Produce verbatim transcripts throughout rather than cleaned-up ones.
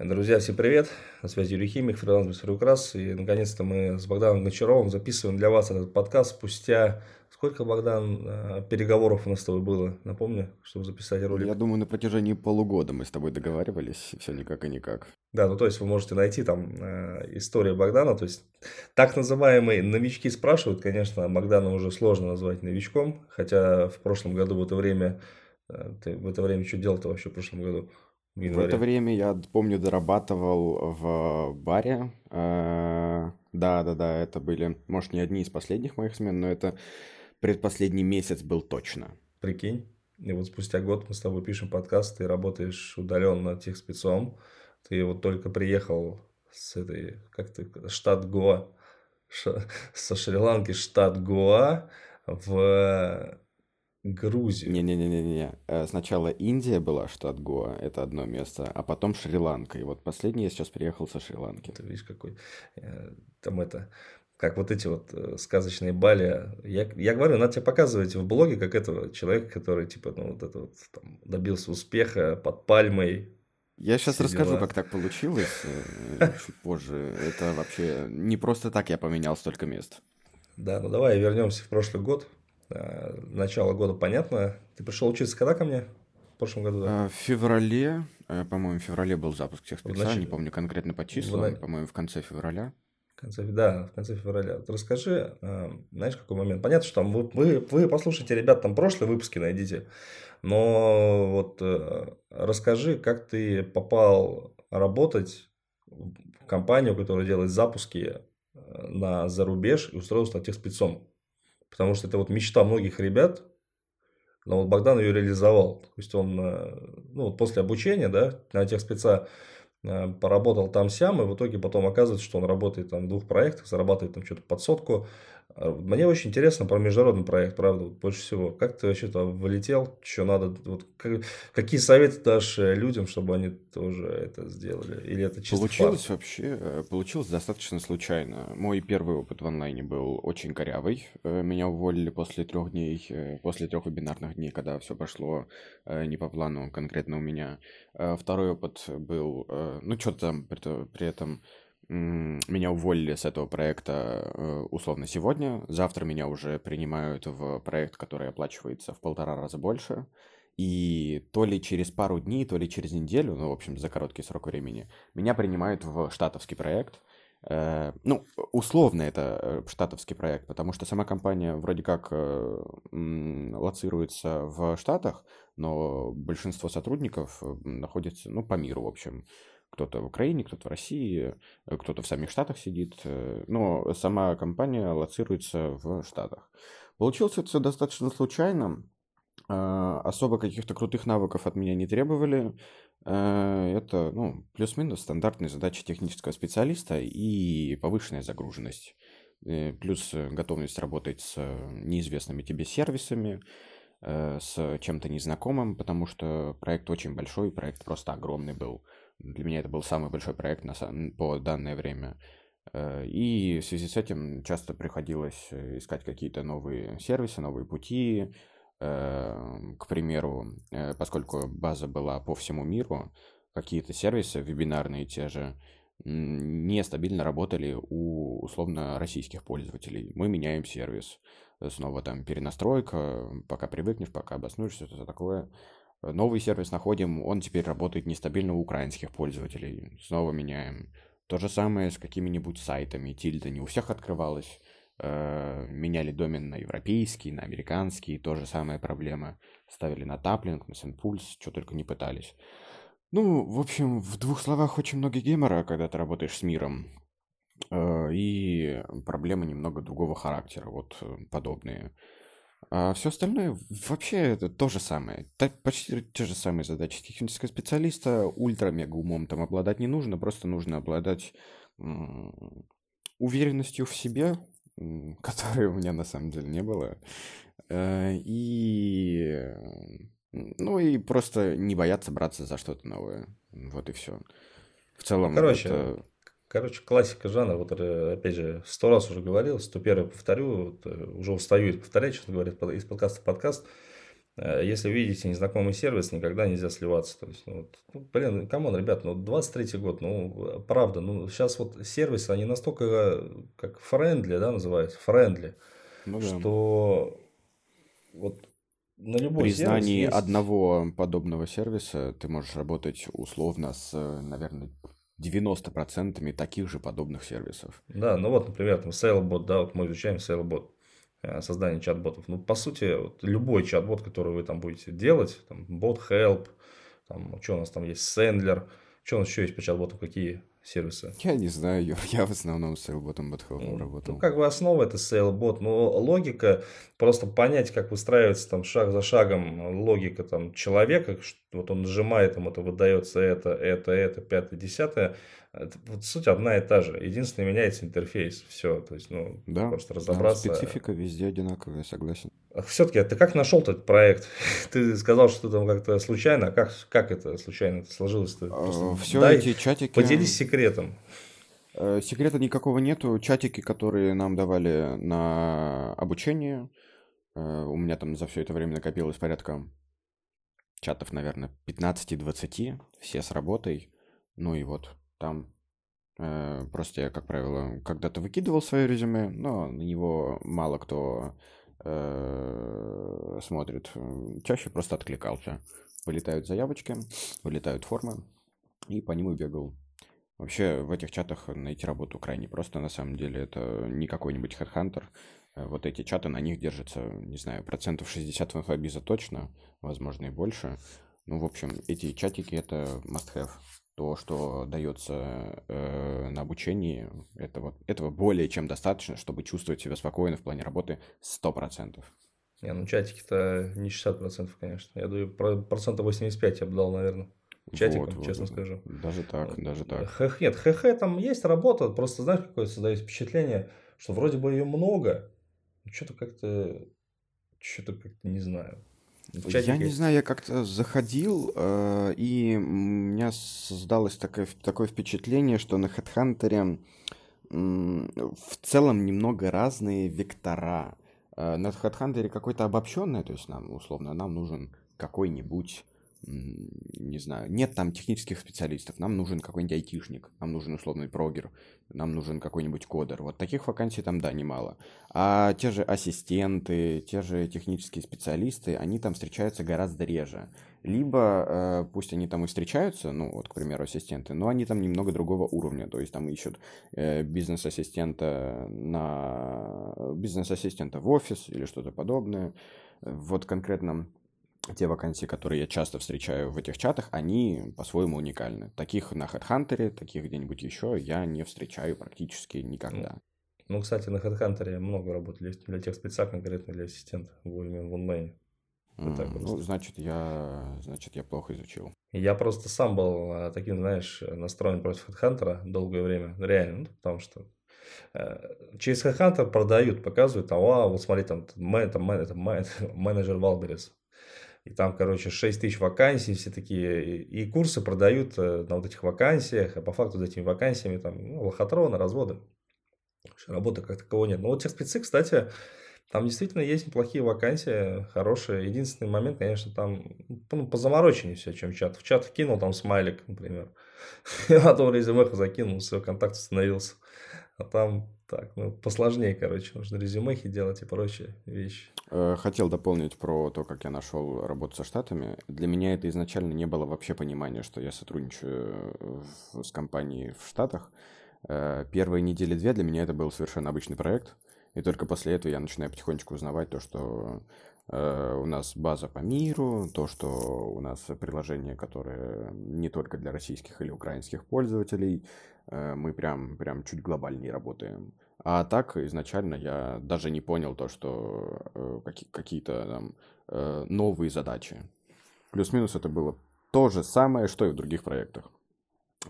Друзья, всем привет! На связи Юрий Химик, Фриланс Без фрилокрас. И наконец-то мы с Богданом Гончаровым записываем для вас этот подкаст. Спустя сколько, Богдан, переговоров у нас с тобой было? Напомню, чтобы записать ролик. Я думаю, на протяжении полугода мы с тобой договаривались, все никак и никак. Да, ну то есть вы можете найти там э, историю Богдана. То есть так называемые новички спрашивают, конечно, Богдана уже сложно назвать новичком. Хотя в прошлом году в это время... Ты в это время что делал-то вообще в прошлом году? В, в это время, я помню, дорабатывал в баре. Да-да-да, это были, может, не одни из последних моих смен, но это предпоследний месяц был точно. Прикинь, и вот спустя год мы с тобой пишем подкаст, ты работаешь удаленно техспецом, ты вот только приехал с этой, как ты, штат Гоа, Ш... со Шри-Ланки, штат Гоа, в... Грузия. Не-не-не-не-не. Сначала Индия была, штат Гоа, это одно место, а потом Шри-Ланка. И вот последний я сейчас приехал со Шри-Ланки. Ты видишь, какой там это... Как вот эти вот сказочные Бали. Я, я говорю, надо тебе показывать в блоге, как этого человека, который типа ну, вот это вот, там, добился успеха под пальмой. Я сейчас Все расскажу, дела. Как так получилось чуть позже. Это вообще не просто так я поменял столько мест. Да, ну давай вернемся в прошлый год. Начало года, понятно. Ты пришел учиться когда ко мне? В прошлом году, да? В феврале, по-моему, в феврале был запуск всех специальностей, Значит, не помню конкретно по числам, вы... по-моему, в конце февраля. В конце, да, в конце февраля. Вот расскажи, знаешь, какой момент? Понятно, что там вы, вы, вы послушайте, ребят, там прошлые выпуски найдите, но вот расскажи, как ты попал работать в компанию, которая делает запуски на зарубеж и устроился техспецом. Потому что это вот мечта многих ребят, но вот Богдан ее реализовал. То есть он, ну, вот после обучения, да, на техспеца поработал там-сям, и в итоге потом оказывается, что он работает там в двух проектах, зарабатывает там что-то под сотку. Мне очень интересно про международный проект, правда, вот больше всего. Как ты вообще там вылетел, что надо, вот, как, какие советы дашь людям, чтобы они тоже это сделали? Или это чисто Получилось фарт? вообще, получилось достаточно случайно. Мой первый опыт в онлайне был очень корявый. Меня уволили после трех дней, после трех вебинарных дней, когда все пошло не по плану конкретно у меня. Второй опыт был, ну что-то там при этом... Меня уволили с этого проекта условно сегодня. Завтра меня уже принимают в проект, который оплачивается в полтора раза больше. И то ли через пару дней, то ли через неделю, ну, в общем, за короткий срок времени, меня принимают в штатовский проект. Ну, условно это штатовский проект, потому что сама компания вроде как лоцируется в Штатах, но большинство сотрудников находится, ну, по миру, в общем. Кто-то в Украине, кто-то в России, кто-то в самих Штатах сидит. Но сама компания лоцируется в Штатах. Получилось это все достаточно случайно. Особо каких-то крутых навыков от меня не требовали. Это, ну, плюс-минус стандартные задачи технического специалиста и повышенная загруженность. Плюс готовность работать с неизвестными тебе сервисами, с чем-то незнакомым, потому что проект очень большой, проект просто огромный был. Для меня это был самый большой проект на самом, по данное время. И в связи с этим часто приходилось искать какие-то новые сервисы, новые пути. К примеру, поскольку база была по всему миру, какие-то сервисы, вебинарные те же, нестабильно работали у условно российских пользователей. Мы меняем сервис. Снова там перенастройка, пока привыкнешь, пока обоснуешься, что-то такое. Новый сервис находим, он теперь работает нестабильно у украинских пользователей. Снова меняем. То же самое с какими-нибудь сайтами. Tilda не у всех открывалась. Меняли домен на европейский, на американский. То же самое проблема. Ставили на Taplink, на Sendpulse, что только не пытались. Ну, в общем, в двух словах очень много гемора, когда ты работаешь с миром. И проблемы немного другого характера, вот подобные. А все остальное вообще это то же самое. Почти те же самые задачи технического специалиста. Ультра-мега умом там обладать не нужно, просто нужно обладать м- уверенностью в себе, м- которой у меня на самом деле не было. И... Ну и просто не бояться браться за что-то новое. Вот и все. В целом... Короче... Это... Короче, классика жанра, вот опять же, сто раз уже говорил, сто первый повторю, вот, уже устаю повторять, честно говоря, из подкаста в подкаст. Если видите незнакомый сервис, никогда нельзя сливаться. То есть, ну, блин, камон, ребят, ну двадцать третий год, ну правда, ну сейчас вот сервисы, они настолько как френдли, да, называются, френдли, ну, да. что вот на любой сервис... При знании есть... одного подобного сервиса ты можешь работать условно с, наверное, девяносто процентов таких же подобных сервисов. Да, ну вот, например, там Salesbot, да, вот мы изучаем Salesbot. Создание чат-ботов. Ну, по сути, вот любой чат-бот, который вы там будете делать, там, Bothelp, там, что у нас там есть, Sandler, что у нас еще есть по чат-ботам, какие сервисы? Я не знаю, Юр, я в основном с Salesbot'ом, Bothelp'ом ну, работал. Ну, как бы основа это Salesbot, но логика, просто понять, как выстраивается там шаг за шагом логика там человека, вот он нажимает, ему это выдается это, это, это, пятое, десятое, вот суть одна и та же. Единственное, меняется интерфейс. Все. То есть, ну, да, просто разобраться. Да, специфика везде одинаковая, я согласен. Все-таки, а ты как нашел этот проект? Ты сказал, что там как-то случайно. Как, как это случайно это сложилось? А, все дай, эти чатики... Поделись секретом. Секрета никакого нету. Чатики, которые нам давали на обучение. У меня там за все это время накопилось порядка чатов, наверное, пятнадцать-двадцать. Все с работой. Ну и вот... Там э, просто я, как правило, когда-то выкидывал свое резюме, но на него мало кто э, смотрит. Чаще просто откликался. Вылетают заявочки, вылетают формы, и по нему бегал. Вообще в этих чатах найти работу крайне просто. На самом деле это не какой-нибудь Hedхантер. Вот эти чаты, на них держатся, не знаю, процентов шестьдесят в инфобиза точно, возможно и больше. Ну, в общем, эти чатики это must-have. То, что дается э, на обучении, это вот, этого более чем достаточно, чтобы чувствовать себя спокойно в плане работы сто процентов. Не, ну чатики-то не шестьдесят процентов, конечно. Я даю процентов восемьдесят пять я бы дал, наверное. Чатиком, вот, вот, честно вот. Скажу. Даже так, даже так. Хх, нет, хх, там есть работа, просто знаешь, какое создается впечатление, что вроде бы ее много, но что-то как-то, что-то как-то не знаю. Я не знаю, я как-то заходил, и у меня создалось такое, такое впечатление, что на Hedhunter в целом немного разные вектора. На Hedhunter какой-то обобщенный, то есть нам, условно, нам нужен какой-нибудь, не знаю, нет там технических специалистов, нам нужен какой-нибудь айтишник, нам нужен условный прогер, нам нужен какой-нибудь кодер. Вот таких вакансий там, да, немало. А те же ассистенты, те же технические специалисты, они там встречаются гораздо реже. Либо, пусть они там и встречаются, ну, вот, к примеру, ассистенты, но они там немного другого уровня, то есть там ищут бизнес-ассистента на... бизнес-ассистента в офис или что-то подобное. Вот конкретно те вакансии, которые я часто встречаю в этих чатах, они по-своему уникальны. Таких на Hedhunter, таких где-нибудь еще я не встречаю практически никогда. Ну, ну кстати, на Hedhunter много работы для тех спецов, конкретно для ассистентов в онлайне. Вот mm, ну, значит я, значит, я плохо изучил. Я просто сам был таким, знаешь, настроен против Hedhunter долгое время. Реально, ну, потому что через Hedhunter продают, показывают, а вот смотри, там, мэ, там, мэ, там мэ, менеджер Валберес. И там, короче, шесть тысяч вакансий, все такие, и курсы продают на вот этих вакансиях, а по факту за этими вакансиями там, ну, лохотрона, разводы, работы как такового нет. Но вот техспецы, кстати, там действительно есть неплохие вакансии, хорошие. Единственный момент, конечно, там, ну, позамороченнее все, чем чат. В чат вкинул там смайлик, например, а то резюме закинул, все, контакт установился. А там так, ну, посложнее, короче, нужно резюмехи делать и прочие вещи. Хотел дополнить про то, как я нашел работу со Штатами. Для меня это изначально не было вообще понимания, что я сотрудничаю с компанией в Штатах. Первые недели-две для меня это был совершенно обычный проект. И только после этого я начинаю потихонечку узнавать то, что э, у нас база по миру, то, что у нас приложение, которое не только для российских или украинских пользователей, э, мы прям, прям чуть глобальнее работаем. А так изначально я даже не понял то, что э, какие, какие-то там, э, новые задачи. Плюс-минус это было то же самое, что и в других проектах.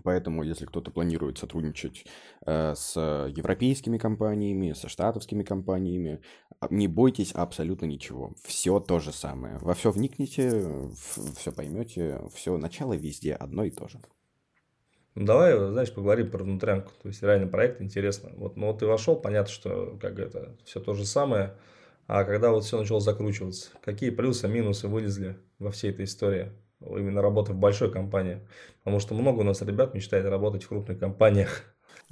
Поэтому, если кто-то планирует сотрудничать э, с европейскими компаниями, со штатовскими компаниями, не бойтесь абсолютно ничего. Все то же самое. Во все вникните, все поймете, все начало везде одно и то же. Ну, давай, знаешь, поговорим про внутрянку. То есть, реально проект интересно. Вот, ну, вот ты вошел, понятно, что как это все то же самое. А когда вот все начало закручиваться, какие плюсы, минусы вылезли во всей этой истории, именно работы в большой компании? Потому что много у нас ребят мечтает работать в крупных компаниях.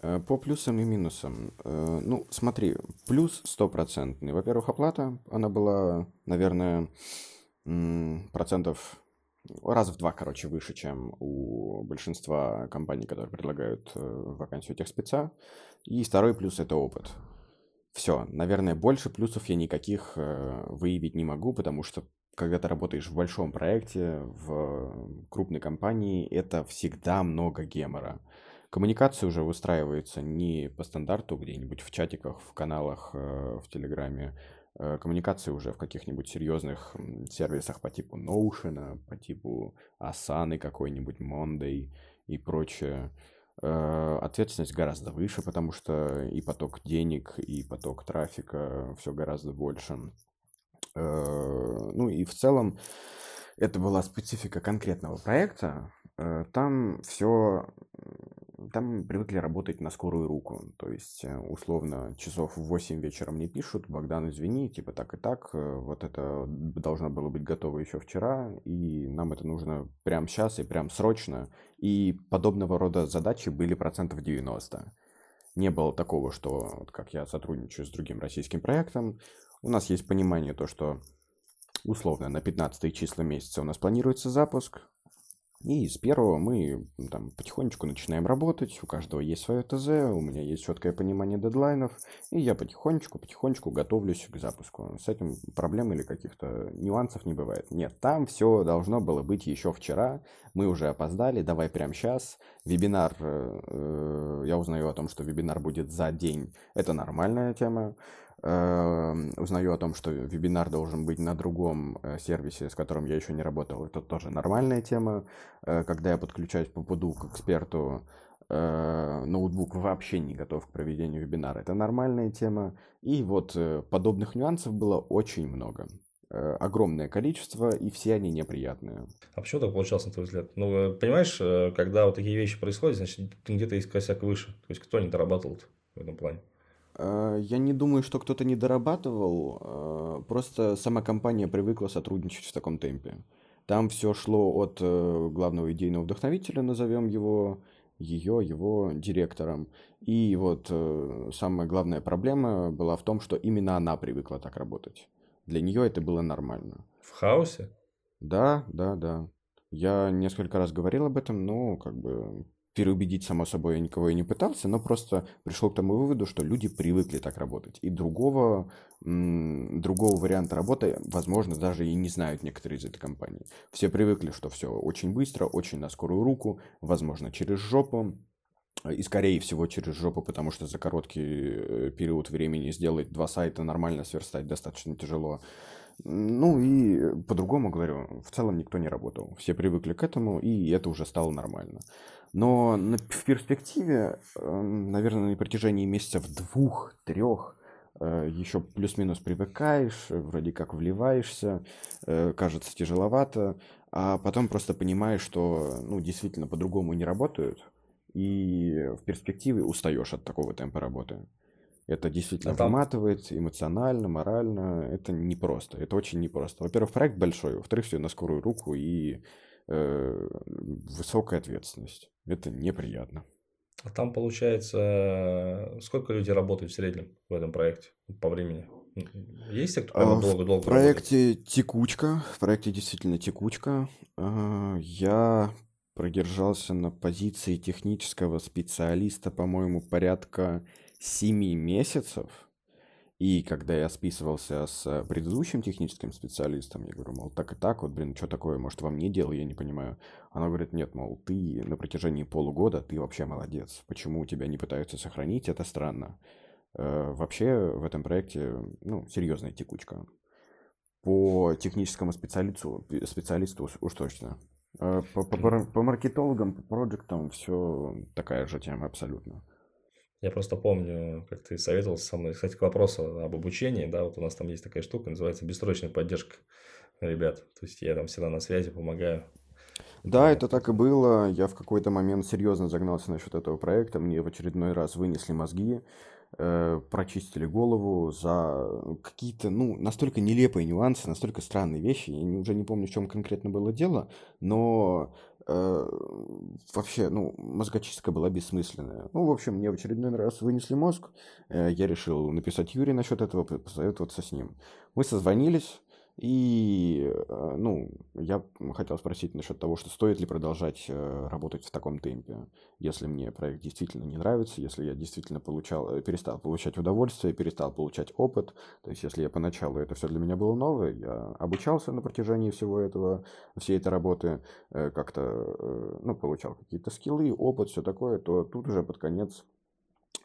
По плюсам и минусам. Ну, смотри, плюс стопроцентный. Во-первых, оплата, она была, наверное, процентов раз в два, короче, выше, чем у большинства компаний, которые предлагают вакансию техспеца. И второй плюс – это опыт. Все, наверное, больше плюсов я никаких выявить не могу, потому что когда ты работаешь в большом проекте, в крупной компании, это всегда много гемора. Коммуникация уже выстраивается не по стандарту где-нибудь в чатиках, в каналах, в Телеграме. Коммуникация уже в каких-нибудь серьезных сервисах по типу Notion, по типу Asana какой-нибудь, Monday и прочее. Ответственность гораздо выше, потому что и поток денег, и поток трафика, все гораздо больше. Ну и в целом это была специфика конкретного проекта. Там все... Там привыкли работать на скорую руку. То есть, условно, часов в восемь вечера мне пишут: «Богдан, извини, типа так и так, вот это должно было быть готово еще вчера, и нам это нужно прямо сейчас и прям срочно». И подобного рода задачи были процентов девяносто. Не было такого, что, вот как я сотрудничаю с другим российским проектом, у нас есть понимание то, что, условно, на пятнадцатое число месяца у нас планируется запуск, и с первого мы там потихонечку начинаем работать, у каждого есть свое ТЗ, у меня есть четкое понимание дедлайнов, и я потихонечку-потихонечку готовлюсь к запуску. С этим проблем или каких-то нюансов не бывает. Нет, там все должно было быть еще вчера, мы уже опоздали, давай прямо сейчас. Вебинар, э, я узнаю о том, что вебинар будет за день, это нормальная тема. Узнаю о том, что вебинар должен быть на другом сервисе, с которым я еще не работал. Это тоже нормальная тема. Когда я подключаюсь по поводу к эксперту, ноутбук вообще не готов к проведению вебинара. Это нормальная тема. И вот подобных нюансов было очень много. Огромное количество, и все они неприятные. А почему так получалось, на твой взгляд? Ну, понимаешь, когда вот такие вещи происходят, значит, ты где-то есть косяк выше. То есть, кто не дорабатывал в этом плане? Я не думаю, что кто-то не дорабатывал, просто сама компания привыкла сотрудничать в таком темпе. Там все шло от главного идейного вдохновителя, назовем его, ее, его директором. И вот самая главная проблема была в том, что именно она привыкла так работать. Для нее это было нормально. В хаосе? Да, да, да. Я несколько раз говорил об этом, но как бы... Переубедить, само собой, я никого и не пытался, но просто пришел к тому выводу, что люди привыкли так работать. И другого, м- другого варианта работы, возможно, даже и не знают некоторые из этой компании. Все привыкли, что все очень быстро, очень на скорую руку, возможно, через жопу. И, скорее всего, через жопу, потому что за короткий период времени сделать два сайта нормально сверстать достаточно тяжело. Ну и по-другому говорю, в целом никто не работал. Все привыкли к этому, и это уже стало нормально. Но в перспективе, наверное, на протяжении месяцев двух-трех еще плюс-минус привыкаешь, вроде как вливаешься, кажется тяжеловато, а потом просто понимаешь, что ну, действительно по-другому не работают, и в перспективе устаешь от такого темпа работы. Это действительно выматывает эмоционально, морально. Это непросто. Это очень непросто. Во-первых, проект большой. Во-вторых, все на скорую руку и э, высокая ответственность. Это неприятно. А там, получается, сколько людей работают в среднем в этом проекте по времени? Есть те, кто прямо долго-долго В проекте работает? Текучка. В проекте действительно текучка. Я продержался на позиции технического специалиста, по-моему, порядка... семи месяцев, и когда я списывался с предыдущим техническим специалистом, я говорю, мол, так и так, вот, блин, что такое, может, вам не дело, я не понимаю. Она говорит, нет, мол, ты на протяжении полугода, ты вообще молодец, почему тебя не пытаются сохранить, это странно. Э, вообще в этом проекте, ну, серьезная текучка. По техническому специалисту, специалисту уж точно. Э, по, по, по маркетологам, по проектам все такая же тема абсолютно. Я просто помню, как ты советовал со мной, кстати, к вопросу об обучении, да, вот у нас там есть такая штука, называется бессрочная поддержка ребят, то есть я там всегда на связи, помогаю. Да, это так и было. Я в какой-то момент серьезно загнался насчет этого проекта. Мне в очередной раз вынесли мозги, э, прочистили голову за какие-то, ну, настолько нелепые нюансы, настолько странные вещи. Я не, уже не помню, в чем конкретно было дело, но э, вообще, ну, мозгочистка была бессмысленная. Ну, в общем, мне в очередной раз вынесли мозг. Э, я решил написать Юре насчет этого, посоветоваться с ним. Мы созвонились. И, ну, я хотел спросить насчет того, что стоит ли продолжать работать в таком темпе, если мне проект действительно не нравится, если я действительно получал, перестал получать удовольствие, перестал получать опыт. То есть, если я поначалу это все для меня было новое, я обучался на протяжении всего этого, всей этой работы, как-то, ну, получал какие-то скиллы, опыт, все такое, то тут уже под конец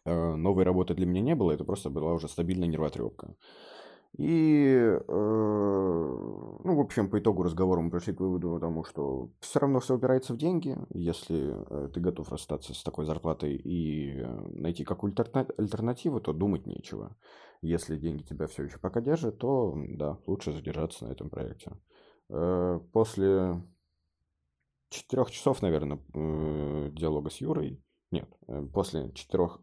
новой работы для меня не было, это просто была уже стабильная нервотрепка. И, э, ну, в общем, по итогу разговора мы пришли к выводу тому, что все равно все упирается в деньги. Если ты готов расстаться с такой зарплатой и найти какую-то альтернативу, то думать нечего. Если деньги тебя все еще пока держат, то, да, лучше задержаться на этом проекте. Э, после четырех часов, наверное, диалога с Юрой... Нет, после четырех...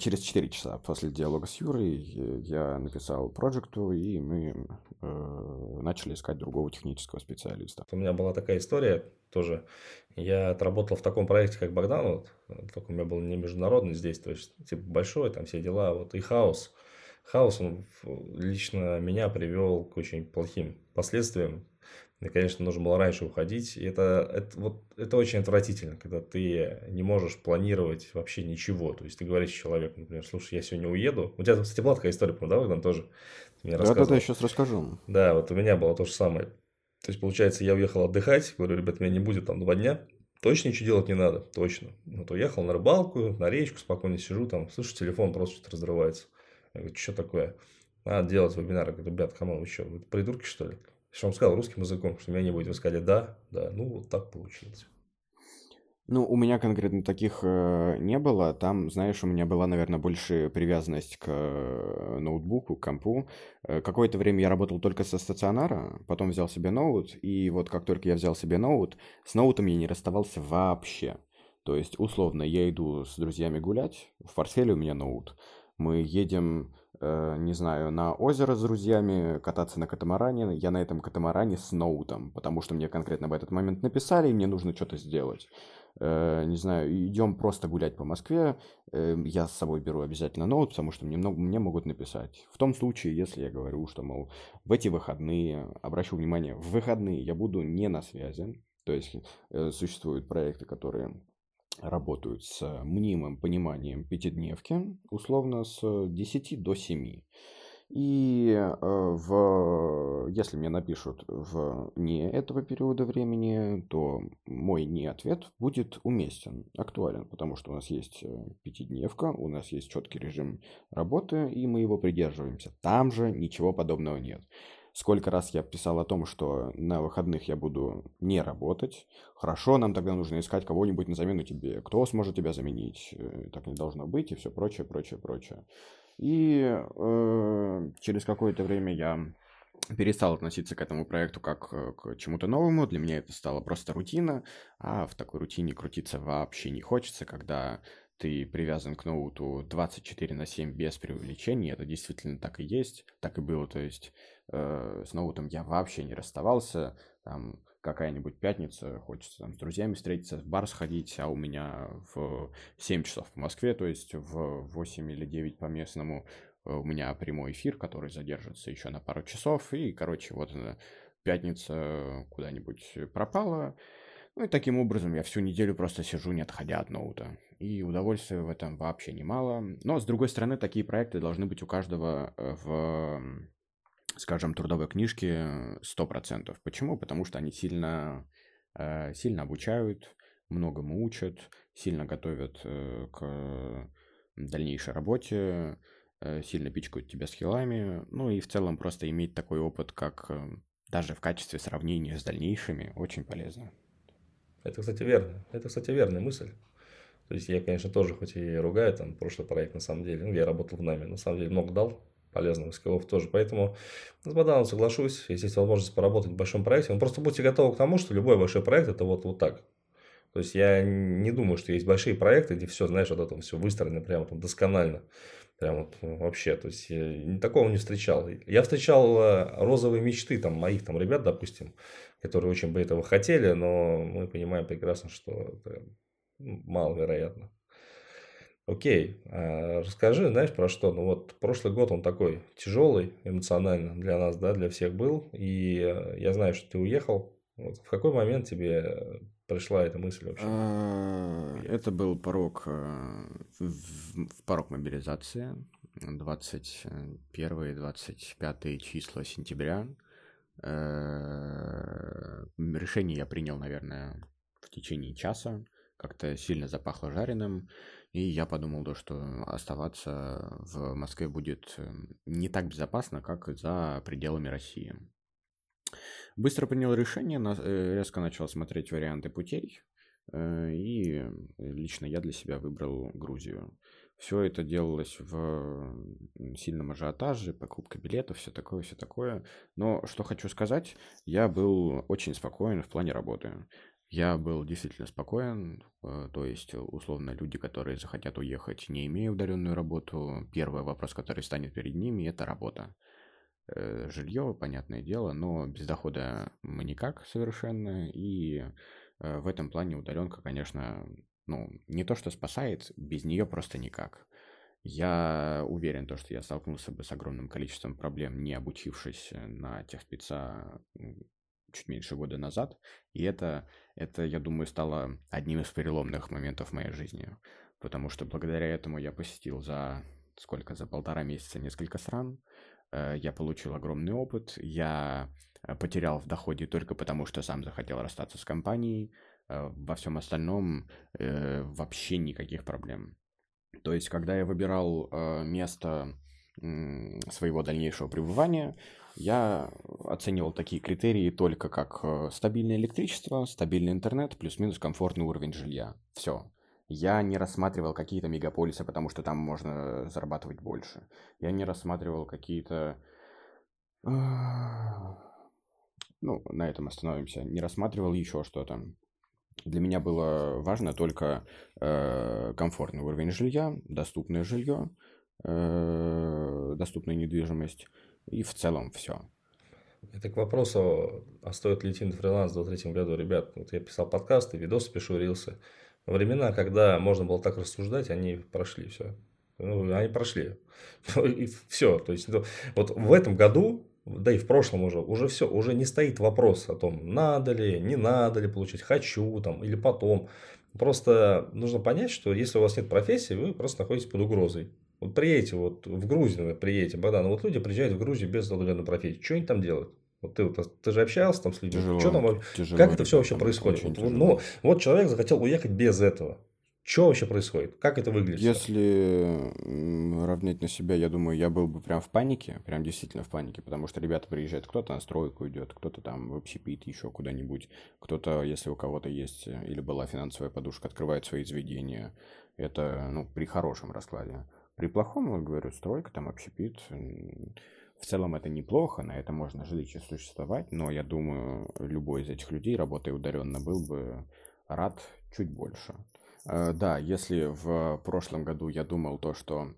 Через четыре часа после диалога с Юрой я написал проекту, и мы э, начали искать другого технического специалиста. У меня была такая история тоже. Я отработал в таком проекте, как Богдан, вот, только у меня был не международный здесь, то есть типа большой, там все дела, вот и хаос. Хаос, он лично меня привел к очень плохим последствиям. Мне, конечно, нужно было раньше уходить. И это, это, вот, это очень отвратительно, когда ты не можешь планировать вообще ничего. То есть ты говоришь человеку, например, слушай, я сегодня уеду. У тебя, кстати, была такая история, правда, там тоже? Ты мне да, да, да, я сейчас расскажу. Да, вот у меня было то же самое. То есть, получается, я уехал отдыхать. Говорю, ребят, меня не будет там два дня. Точно ничего делать не надо, точно. Вот уехал на рыбалку, на речку, спокойно сижу там. Слышу, телефон просто что-то разрывается. Я говорю, что такое? Надо делать вебинар. Я говорю, ребят, камон, вы что, вы придурки, что ли? Что он сказал русским языком, что меня не будет. Вы сказали, да, да, ну вот так получилось. Ну, у меня конкретно таких э, не было. Там, знаешь, у меня была, наверное, больше привязанность к э, ноутбуку, к компу. Э, какое-то время я работал только со стационара, потом взял себе ноут, и вот как только я взял себе ноут, с ноутом я не расставался вообще. То есть, условно, я иду с друзьями гулять, в портфеле у меня ноут. Мы едем... не знаю, на озеро с друзьями, кататься на катамаране. Я на этом катамаране с ноутом, потому что мне конкретно в этот момент написали, и мне нужно что-то сделать. Не знаю, идем просто гулять по Москве. Я с собой беру обязательно ноут, потому что мне, мне могут написать. В том случае, если я говорю, что, мол, в эти выходные, обращу внимание, в выходные я буду не на связи. То есть существуют проекты, которые... работают с мнимым пониманием пятидневки, условно с десяти до семи. И в, если мне напишут вне этого периода времени, то мой не-ответ будет уместен, актуален, потому что у нас есть пятидневка, у нас есть четкий режим работы, и мы его придерживаемся. Там же ничего подобного нет. Сколько раз я писал о том, что на выходных я буду не работать. Хорошо, нам тогда нужно искать кого-нибудь на замену тебе. Кто сможет тебя заменить? Так не должно быть и все прочее, прочее, прочее. И э, через какое-то время я перестал относиться к этому проекту как к чему-то новому. Для меня это стало просто рутина. А в такой рутине крутиться вообще не хочется, когда... ты привязан к ноуту двадцать четыре на семь без преувеличения, это действительно так и есть, так и было, то есть э, с ноутом я вообще не расставался, там какая-нибудь пятница, хочется там с друзьями встретиться, в бар сходить, а у меня в семь часов по Москве, то есть в восемь или девять по местному у меня прямой эфир, который задержится еще на пару часов, и, короче, вот она, пятница куда-нибудь пропала. Ну и таким образом я всю неделю просто сижу, не отходя от ноута. И удовольствия в этом вообще немало. Но, с другой стороны, такие проекты должны быть у каждого в, скажем, трудовой книжке сто процентов. Почему? Потому что они сильно, сильно обучают, многому учат, сильно готовят к дальнейшей работе, сильно пичкают тебя скиллами. Ну и в целом просто иметь такой опыт, как даже в качестве сравнения с дальнейшими, очень полезно. Это, кстати, верно. Это, кстати, верная мысль. То есть я, конечно, тоже, хоть и ругаю, там, прошлый проект, на самом деле, ну, я работал в НАМИ, на самом деле, много дал, полезных скиллов тоже. Поэтому с Богданом соглашусь, если есть возможность поработать в большом проекте. Вы просто будьте готовы к тому, что любой большой проект – это вот, вот так. То есть я не думаю, что есть большие проекты, где все, знаешь, вот это все выстроено прямо там досконально. Прям вот вообще, то есть я такого не встречал. Я встречал розовые мечты там, моих там, ребят, допустим, которые очень бы этого хотели, но мы понимаем прекрасно, что это маловероятно. Окей, расскажи, знаешь, про что? Ну вот прошлый год он такой тяжелый эмоционально для нас, да, для всех был. И я знаю, что ты уехал. Вот в какой момент тебе пришла эта мысль вообще? Это был порог, порог мобилизации, двадцать первое - двадцать пятое числа сентября. Решение я принял, наверное, в течение часа. Как-то сильно запахло жареным, и я подумал, да, что оставаться в Москве будет не так безопасно, как за пределами России. Быстро принял решение, резко начал смотреть варианты путей, и лично я для себя выбрал Грузию. Все это делалось в сильном ажиотаже, покупка билетов, все такое, все такое. Но что хочу сказать, я был очень спокоен в плане работы. Я был действительно спокоен, то есть, условно, люди, которые захотят уехать, не имея удаленную работу, первый вопрос, который станет перед ними, это работа. Жилье, понятное дело, но без дохода мы никак совершенно, и в этом плане удаленка, конечно, ну, не то что спасает, без нее просто никак. Я уверен, что я столкнулся бы с огромным количеством проблем, не обучившись на техпеца чуть меньше года назад, и это, это, я думаю, стало одним из переломных моментов в моей жизни, потому что благодаря этому я посетил за сколько, за полтора месяца несколько стран. Я получил огромный опыт, я потерял в доходе только потому, что сам захотел расстаться с компанией, во всем остальном вообще никаких проблем. То есть, когда я выбирал место своего дальнейшего пребывания, я оценивал такие критерии только как стабильное электричество, стабильный интернет, плюс-минус комфортный уровень жилья. Все. Я не рассматривал какие-то мегаполисы, потому что там можно зарабатывать больше. Я не рассматривал какие-то... Ну, на этом остановимся. Не рассматривал еще что-то. Для меня было важно только э, комфортный уровень жилья, доступное жилье, э, доступная недвижимость и в целом все. Это к вопросу, а стоит ли идти на фриланс в двадцать третьем году, ребят. Вот я писал подкасты, видосы пишу, рилсы. Времена, когда можно было так рассуждать, они прошли все. Ну, они прошли. И все. То есть, вот в этом году, да и в прошлом уже, уже все, уже не стоит вопрос о том, надо ли, не надо ли получить, хочу там, или потом. Просто нужно понять, что если у вас нет профессии, вы просто находитесь под угрозой. Вот приедете вот в Грузию, приедете, Богдан, вот люди приезжают в Грузию без удаленной профессии. Что они там делают? Вот ты, вот, ты же общался там с людьми, тяжело, что там, тяжело, как это все вообще происходит? Вот, ну, вот человек захотел уехать без этого. Что вообще происходит? Как это выглядит? Если равнять на себя, я думаю, я был бы прям в панике, прям действительно в панике, потому что ребята приезжают, кто-то на стройку идет, кто-то там в общепит еще куда-нибудь, кто-то, если у кого-то есть или была финансовая подушка, открывает свои заведения. Это, ну, при хорошем раскладе. При плохом, я говорю, стройка, там общепит... В целом это неплохо, на это можно жить и существовать, но я думаю, любой из этих людей, работая удаленно, был бы рад чуть больше. Да, если в прошлом году я думал то, что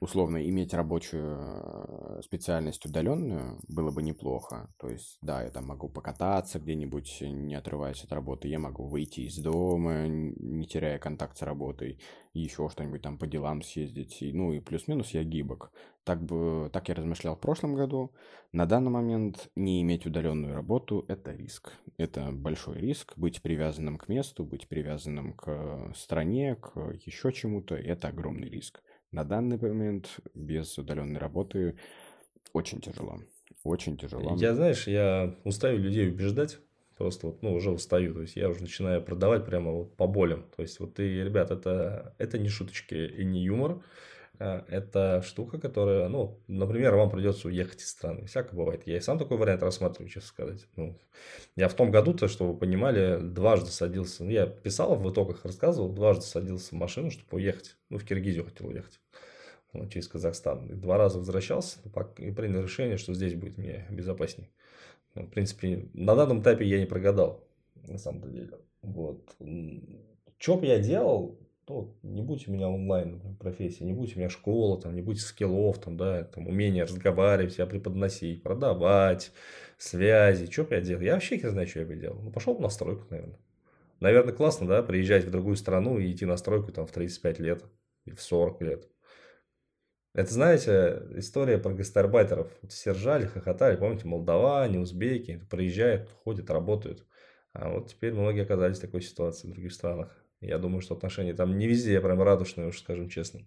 условно иметь рабочую специальность удаленную было бы неплохо, то есть да, я там могу покататься где-нибудь, не отрываясь от работы, я могу выйти из дома, не теряя контакт с работой, еще что-нибудь там по делам съездить, ну и плюс-минус я гибок. Так бы, так я размышлял в прошлом году. На данный момент не иметь удаленную работу – это риск. Это большой риск. Быть привязанным к месту, быть привязанным к стране, к еще чему-то – это огромный риск. На данный момент без удаленной работы очень тяжело. Очень тяжело. Я, знаешь, я устаю людей убеждать. Просто вот, ну, уже устаю. То есть, я уже начинаю продавать прямо вот по болям. То есть, вот и, ребят, это, это не шуточки и не юмор. Это штука, которая, ну, например, вам придется уехать из страны. Всяко бывает. Я и сам такой вариант рассматриваю, честно сказать. Ну, я в том году-то, чтобы вы понимали, дважды садился. Ну, я писал в итогах, рассказывал, дважды садился в машину, чтобы уехать. Ну, в Киргизию хотел уехать. через Казахстан. И два раза возвращался и принял решение, что здесь будет мне безопаснее. В принципе, на данном этапе я не прогадал, на самом деле. Вот. Что бы я делал, ну, не будь у меня онлайн-профессия, не будь у меня школа, там, не будь скиллов, там, да, там, умение разговаривать, себя преподносить, продавать, связи. Что бы я делал? Я вообще не знаю, что я бы делал. Ну, пошел бы на стройку, наверное. Наверное, классно, да, приезжать в другую страну и идти на стройку там в тридцать пять лет или в сорок лет. Это, знаете, история про гастарбайтеров. Все ржали, хохотали, помните, молдаване, узбеки, приезжают, ходят, работают. А вот теперь многие оказались в такой ситуации в других странах. Я думаю, что отношения там не везде, я прям радушные, уж скажем честно,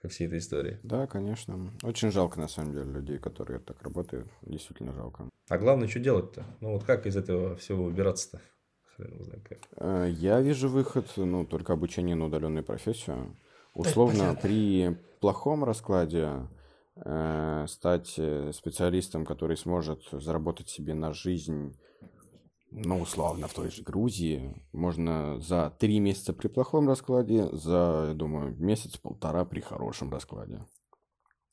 ко всей этой истории. Да, конечно. Очень жалко, на самом деле, людей, которые так работают. Действительно жалко. А главное, что делать-то? Ну вот как из этого всего выбираться-то? Я вижу выход, ну, только обучение на удаленную профессию. Условно, при плохом раскладе э, стать специалистом, который сможет заработать себе на жизнь, ну, условно, в той же Грузии, можно за три месяца при плохом раскладе, за, я думаю, месяц-полтора при хорошем раскладе.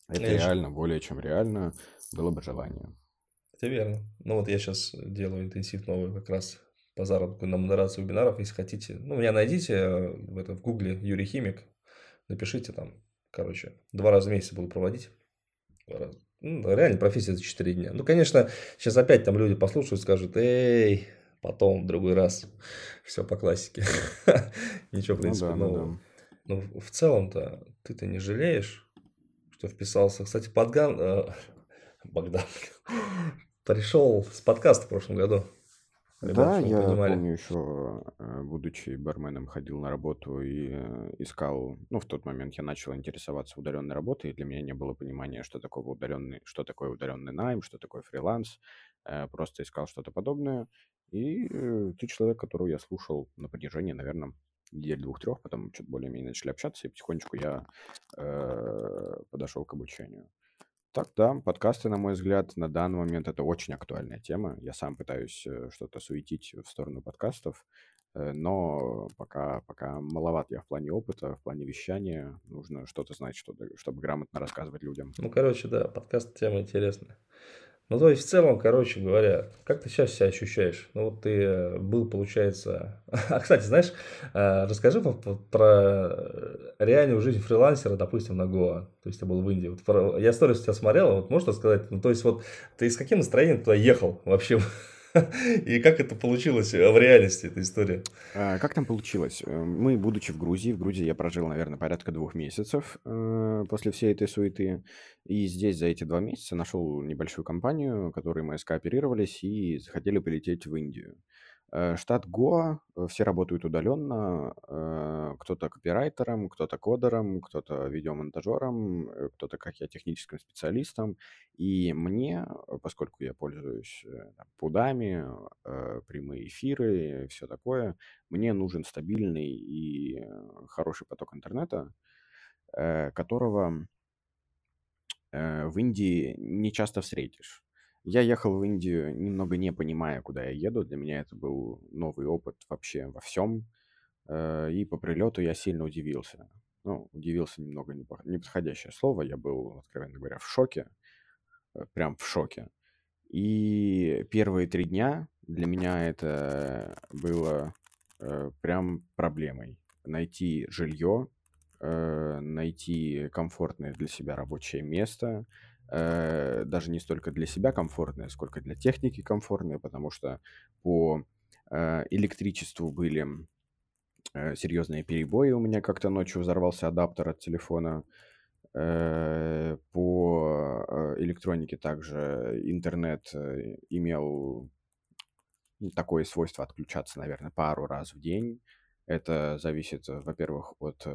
Это я реально, же. более чем реально, было бы желание. Это верно. Ну, вот я сейчас делаю интенсив новый как раз по заработку на модерацию вебинаров, если хотите. Ну, меня найдите в, это, в Гугле Юрий Химик, напишите там, короче, два раза в месяц буду проводить. Ну, реально, профессия за четыре дня. Ну, конечно, сейчас опять там люди послушают, скажут, эй, потом, в другой раз. Все по классике. Ничего, в принципе, нового. Но в целом-то ты-то не жалеешь, что вписался. Кстати, Богдан пришел с подкаста в прошлом году. Ребята, да, я понимали. помню еще, будучи барменом, ходил на работу и искал, ну, в тот момент я начал интересоваться удаленной работой, и для меня не было понимания, что такое удаленный, что такое удаленный найм, что такое фриланс, просто искал что-то подобное, и ты человек, которого я слушал на протяжении, наверное, недель двух-трех, потом чуть более-менее начали общаться, и потихонечку я э, подошел к обучению. Так, да, подкасты, на мой взгляд, на данный момент это очень актуальная тема. Я сам пытаюсь что-то суетить в сторону подкастов, но пока, пока маловат я в плане опыта, в плане вещания. Нужно что-то знать, что-то, чтобы грамотно рассказывать людям. Ну, короче, да, подкаст тема интересная. Ну, то есть, в целом, короче говоря, как ты сейчас себя ощущаешь? Ну, вот ты был, получается... А, кстати, знаешь, расскажи про реальную жизнь фрилансера, допустим, на Гоа. То есть, ты был в Индии. Вот про... Я сторис у тебя смотрел, вот можешь рассказать? Ну, то есть, вот ты с каким настроением туда ехал вообще? И как это получилось в реальности, эта история? Как там получилось? Мы, будучи в Грузии, в Грузии я прожил, наверное, порядка двух месяцев после всей этой суеты. И здесь за эти два месяца нашел небольшую компанию, которой мы скооперировались и захотели полететь в Индию. Штат Гоа, все работают удаленно, кто-то копирайтером, кто-то кодером, кто-то видеомонтажером, кто-то, как я, техническим специалистом. И мне, поскольку я пользуюсь там, пудами, прямые эфиры, все такое, мне нужен стабильный и хороший поток интернета, которого в Индии не часто встретишь. Я ехал в Индию, немного не понимая, куда я еду. Для меня это был новый опыт вообще во всем. И по прилету я сильно удивился. Ну, удивился немного неподходящее слово. Я был, откровенно говоря, в шоке. Прям в шоке. И первые три дня для меня это было прям проблемой. Найти жилье, найти комфортное для себя рабочее место, даже не столько для себя комфортные, сколько для техники комфортные, потому что по электричеству были серьезные перебои. У меня как-то ночью взорвался адаптер от телефона. По электронике также интернет имел такое свойство отключаться, наверное, пару раз в день. Это зависит, во-первых, от...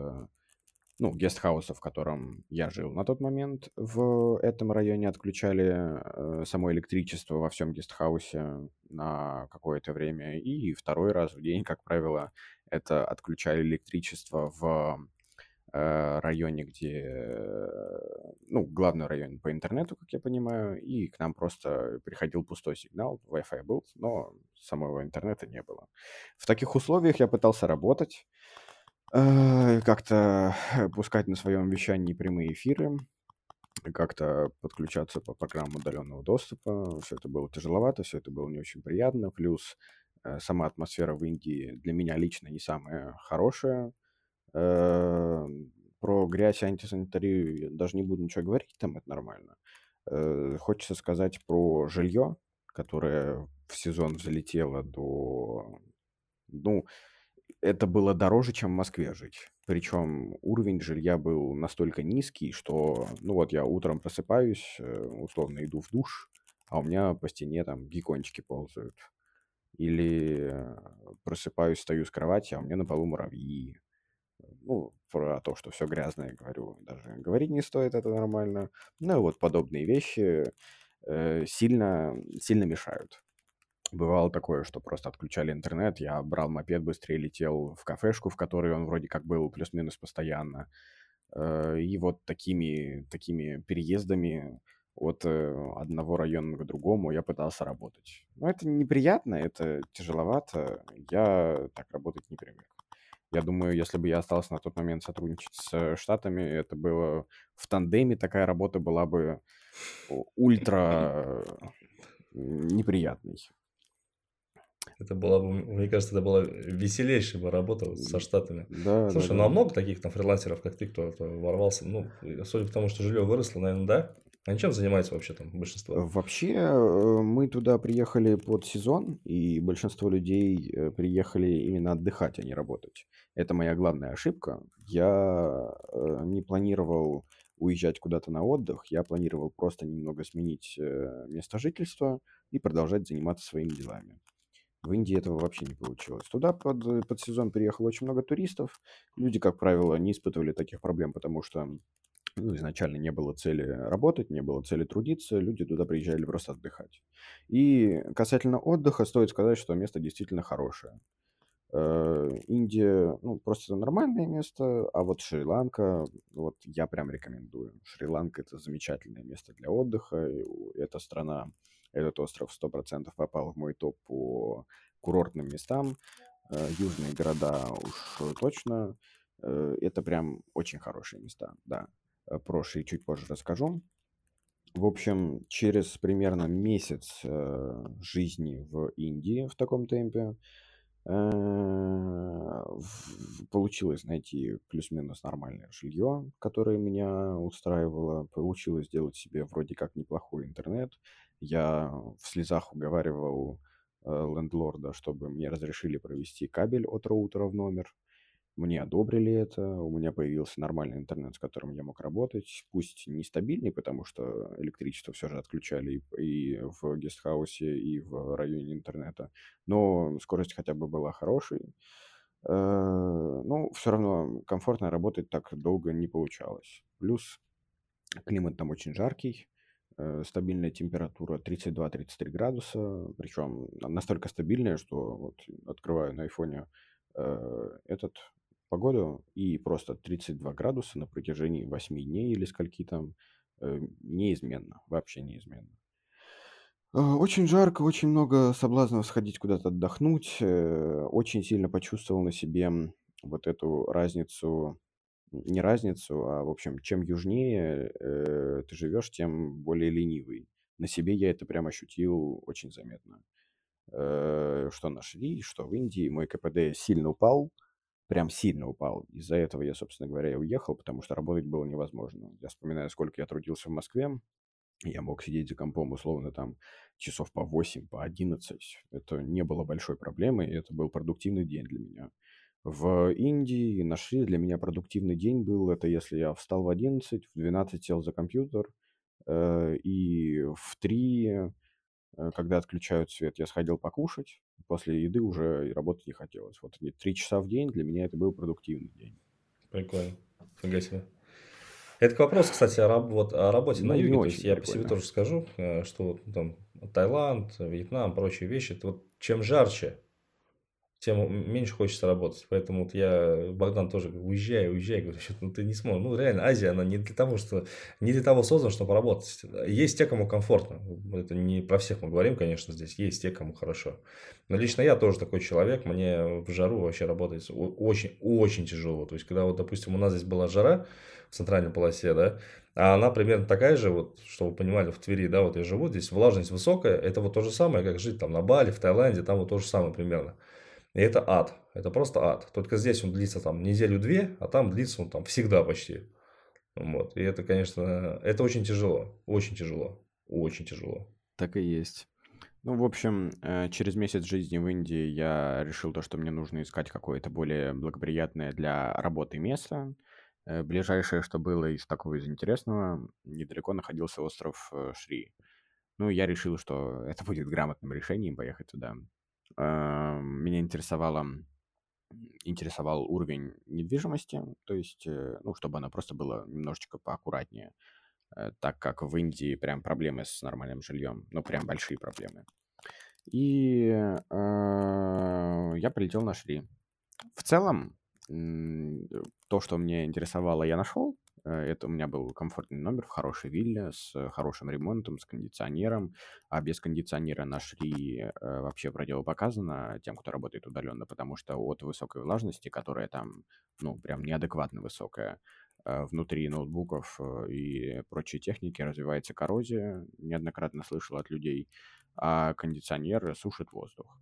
ну, гестхауса, в котором я жил на тот момент, в этом районе отключали э, само электричество во всем гестхаусе на какое-то время. И второй раз в день, как правило, это отключали электричество в э, районе, где... Э, ну, главный район по интернету, как я понимаю. И к нам просто приходил пустой сигнал. Wi-Fi был, но самого интернета не было. В таких условиях я пытался работать. как-то пускать на своем вещании прямые эфиры, как-то подключаться по программам удаленного доступа. Все это было тяжеловато, все это было не очень приятно. Плюс сама атмосфера в Индии для меня лично не самая хорошая. Про грязь и антисанитарию я даже не буду ничего говорить, там это нормально. Хочется сказать про жилье, которое в сезон взлетело до... Ну, это было дороже, чем в Москве жить. Причем уровень жилья был настолько низкий, что... Ну вот я утром просыпаюсь, условно иду в душ, а у меня по стене там геккончики ползают. Или просыпаюсь, встаю с кровати, а у меня на полу муравьи. Ну, про то, что все грязное, говорю, даже говорить не стоит, это нормально. Ну, вот подобные вещи э, сильно, сильно мешают. Бывало такое, что просто отключали интернет, я брал мопед, быстрее летел в кафешку, в которой он вроде как был плюс-минус постоянно. Э, и вот такими, такими переездами от э, одного района к другому я пытался работать. Но это неприятно, это тяжеловато, я так работать не привык. Я думаю, если бы я остался на тот момент сотрудничать с Штатами, это было в тандеме, такая работа была бы ультра неприятной. Это была бы, мне кажется, это была веселейшая бы работа со Штатами. Да, Слушай, да, да. намного таких там фрилансеров, как ты, кто ворвался, ну, судя по тому, что жилье выросло, наверное, да? А чем занимается вообще там большинство? Вообще мы туда приехали под сезон, и большинство людей приехали именно отдыхать, а не работать. Это моя главная ошибка. Я не планировал уезжать куда-то на отдых, я планировал просто немного сменить место жительства и продолжать заниматься своими делами. В Индии этого вообще не получилось. Туда под, под сезон приехало очень много туристов. Люди, как правило, не испытывали таких проблем, потому что... Ну, изначально не было цели работать, не было цели трудиться, люди туда приезжали просто отдыхать. И касательно отдыха стоит сказать, что место действительно хорошее. Э, Индия, ну, просто нормальное место, а вот Шри-Ланка, вот я прям рекомендую. Шри-Ланка – это замечательное место для отдыха. Эта страна, этот остров сто процентов попал в мой топ по курортным местам. Э, южные города уж точно. Э, это прям очень хорошие места, да. Про Шри чуть позже расскажу. В общем, через примерно месяц э, жизни в Индии в таком темпе э, в, получилось найти плюс-минус нормальное жилье, которое меня устраивало. Получилось сделать себе вроде как неплохой интернет. Я в слезах уговаривал э, лендлорда, чтобы мне разрешили провести кабель от роутера в номер. Мне одобрили это, у меня появился нормальный интернет, с которым я мог работать, пусть нестабильный, потому что электричество все же отключали и в гестхаусе, и в районе интернета, но скорость хотя бы была хорошей. Но все равно комфортно работать так долго не получалось. Плюс климат там очень жаркий, стабильная температура тридцать два тридцать три градуса, причем настолько стабильная, что вот открываю на айфоне этот... погоду, и просто тридцать два градуса на протяжении восьми дней или скольки там, неизменно, вообще неизменно. Очень жарко, очень много соблазнов сходить куда-то отдохнуть. Очень сильно почувствовал на себе вот эту разницу, не разницу, а, в общем, чем южнее ты живешь, тем более ленивый. На себе я это прям ощутил очень заметно. Что на Шри, что в Индии. Мой ка пэ дэ сильно упал. Прям сильно упал. Из-за этого я, собственно говоря, и уехал, потому что работать было невозможно. Я вспоминаю, сколько я трудился в Москве. Я мог сидеть за компом условно там часов по восемь, по одиннадцать. Это не было большой проблемой, и это был продуктивный день для меня. В Индии и на Шри для меня продуктивный день был, это если я встал в одиннадцать, в двенадцать сел за компьютер, э, и в три, э, когда отключают свет, я сходил покушать. После еды уже работать не хотелось. Вот три часа в день для меня это был продуктивный день. Прикольно. Фига себе. Это к вопросу, кстати, о, раб- вот, о работе ну, на юге. То есть я по себе тоже скажу, что там Таиланд, Вьетнам, прочие вещи. Вот чем жарче, тем меньше хочется работать. Поэтому вот я, Богдан тоже, уезжай, уезжай, говорю, ну ты не сможешь. Ну реально, Азия, она не для того, что, не для того создана, чтобы работать. Есть те, кому комфортно. Это не про всех мы говорим, конечно, здесь. Есть те, кому хорошо. Но лично я тоже такой человек. Мне в жару вообще работать очень-очень тяжело. То есть, когда вот, допустим, у нас здесь была жара в центральной полосе, да, а она примерно такая же, вот, что вы понимали, в Твери, да, вот я живу, здесь влажность высокая, это вот то же самое, как жить там на Бали, в Таиланде, там вот то же самое примерно. И это ад, это просто ад. Только здесь он длится там неделю-две, а там длится он там всегда почти. Вот, и это, конечно, это очень тяжело, очень тяжело, очень тяжело. Так и есть. Ну, в общем, через месяц жизни в Индии я решил то, что мне нужно искать какое-то более благоприятное для работы место. Ближайшее, что было из такого из интересного, недалеко находился остров Шри. Ну, я решил, что это будет грамотным решением поехать туда. Меня интересовало, интересовал уровень недвижимости, то есть, ну, чтобы она просто была немножечко поаккуратнее, так как в Индии прям проблемы с нормальным жильем, ну, прям большие проблемы. И э, я прилетел на Шри. В целом, то, что меня интересовало, я нашел. Это у меня был комфортный номер в хорошей вилле с хорошим ремонтом, с кондиционером. А без кондиционера на Шри вообще противопоказано тем, кто работает удаленно, потому что от высокой влажности, которая там, ну, прям неадекватно высокая, внутри ноутбуков и прочей техники развивается коррозия. Неоднократно слышал от людей, а кондиционер сушит воздух.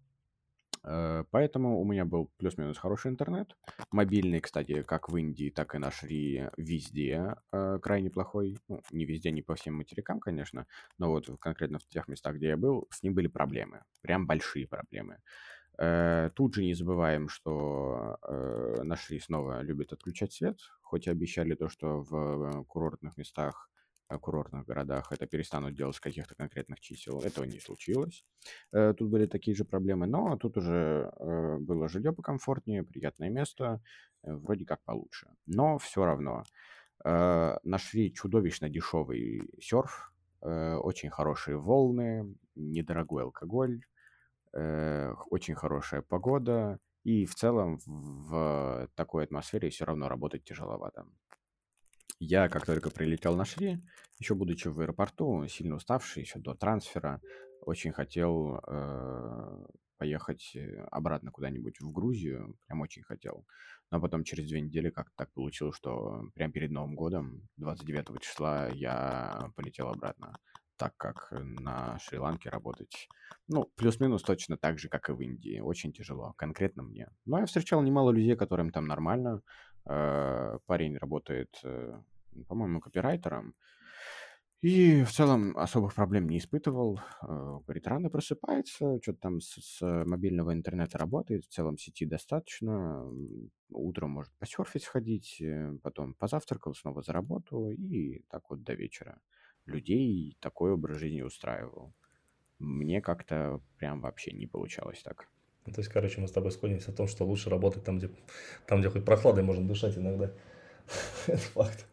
Поэтому у меня был плюс-минус хороший интернет. Мобильный, кстати, как в Индии, так и на Шри везде э, крайне плохой. Ну, не везде, не по всем материкам, конечно, но вот конкретно в тех местах, где я был, с ним были проблемы. Прям большие проблемы. Э, тут же не забываем, что э, на Шри снова любят отключать свет, хоть и обещали то, что в курортных местах, курортных городах это перестанут делать с каких-то конкретных чисел. Этого не случилось. Тут были такие же проблемы, но тут уже было жилье покомфортнее, приятное место, вроде как получше. Но все равно нашли чудовищно дешевый серф, очень хорошие волны, недорогой алкоголь, очень хорошая погода. И в целом в такой атмосфере все равно работать тяжеловато. Я, как только прилетел на Шри, еще будучи в аэропорту, сильно уставший еще до трансфера, очень хотел э, поехать обратно куда-нибудь в Грузию, прям очень хотел. Но потом через две недели как-то так получилось, что прям перед Новым годом, двадцать девятого числа, я полетел обратно, так как на Шри-Ланке работать, ну, плюс-минус точно так же, как и в Индии, очень тяжело, конкретно мне. Но я встречал немало людей, которым там нормально. Парень работает, по-моему, копирайтером. И в целом особых проблем не испытывал. Говорит, рано просыпается, что-то там с, с мобильного интернета работает. В целом сети достаточно. Утром может посерфить сходить, потом позавтракал, снова за работу. И так вот до вечера. Людей такой образ жизни устраивал. Мне как-то прям вообще не получалось так. То есть, короче, мы с тобой сходимся о том, что лучше работать там, где, там, где хоть прохладой можно дышать иногда. Это факт.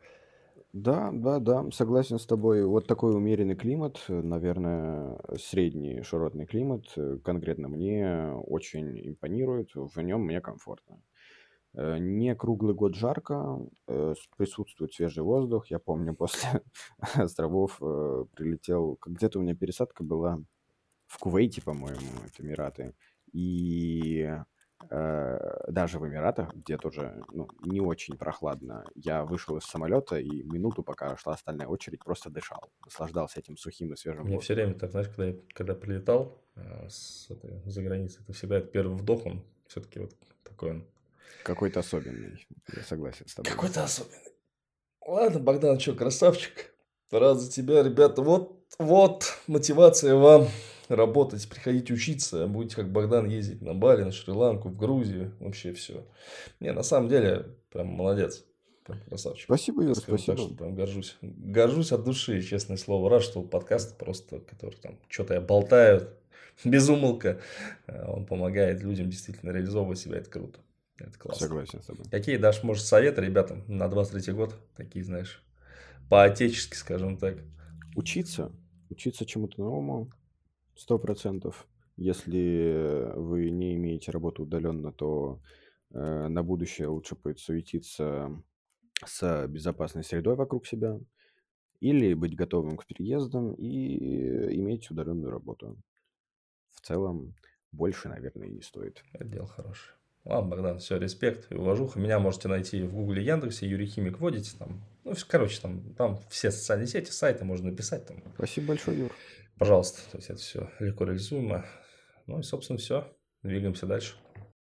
Да, да, да, согласен с тобой. Вот такой умеренный климат, наверное, средний широтный климат, конкретно мне очень импонирует, в нем мне комфортно. Не круглый год жарко, присутствует свежий воздух. Я помню, после островов прилетел, где-то у меня пересадка была в Кувейте, по-моему, это Эмираты. И э, даже в Эмиратах, где тоже ну, не очень прохладно, я вышел из самолета и минуту, пока шла остальная очередь, просто дышал, наслаждался этим сухим и свежим воздухом. Мне все время так, знаешь, когда я когда прилетал э, с, это, за границей, это всегда первый вдох, он все-таки вот такой он. Какой-то особенный, я согласен с тобой. Какой-то особенный. Ладно, Богдан, что, красавчик, рад за тебя, ребята, вот, вот мотивация вам. Работать, приходить учиться, будете как Богдан ездить на Бали, на Шри-Ланку, в Грузию, вообще все. Не, на самом деле, прям молодец, прям красавчик. Спасибо, Юра, спасибо. Так, что прям горжусь. Горжусь от души, честное слово. Рад, что подкаст просто, который там что-то я болтаю, без умолка, он помогает людям действительно реализовывать себя, это круто. Это классно. Согласен с тобой. Какие дашь, может, советы ребятам на двадцать третий год, такие, знаешь, по-отечески, скажем так? Учиться, учиться чему-то новому. Сто процентов. Если вы не имеете имеете работу удаленно, то э, на будущее лучше подсуетиться с безопасной средой вокруг себя или быть готовым к переездам и иметь удаленную работу. В целом больше, наверное, и не стоит. Это дело хорошее. Ладно, Богдан, все, респект и уважуха. Меня можете найти в Гугле, Яндексе, Юрий Химик вводите там. Ну, короче, там, там все социальные сети, сайты можно написать там. Спасибо большое, Юр. Пожалуйста, то есть это все легко реализуемо. Ну и, собственно, все. Двигаемся дальше.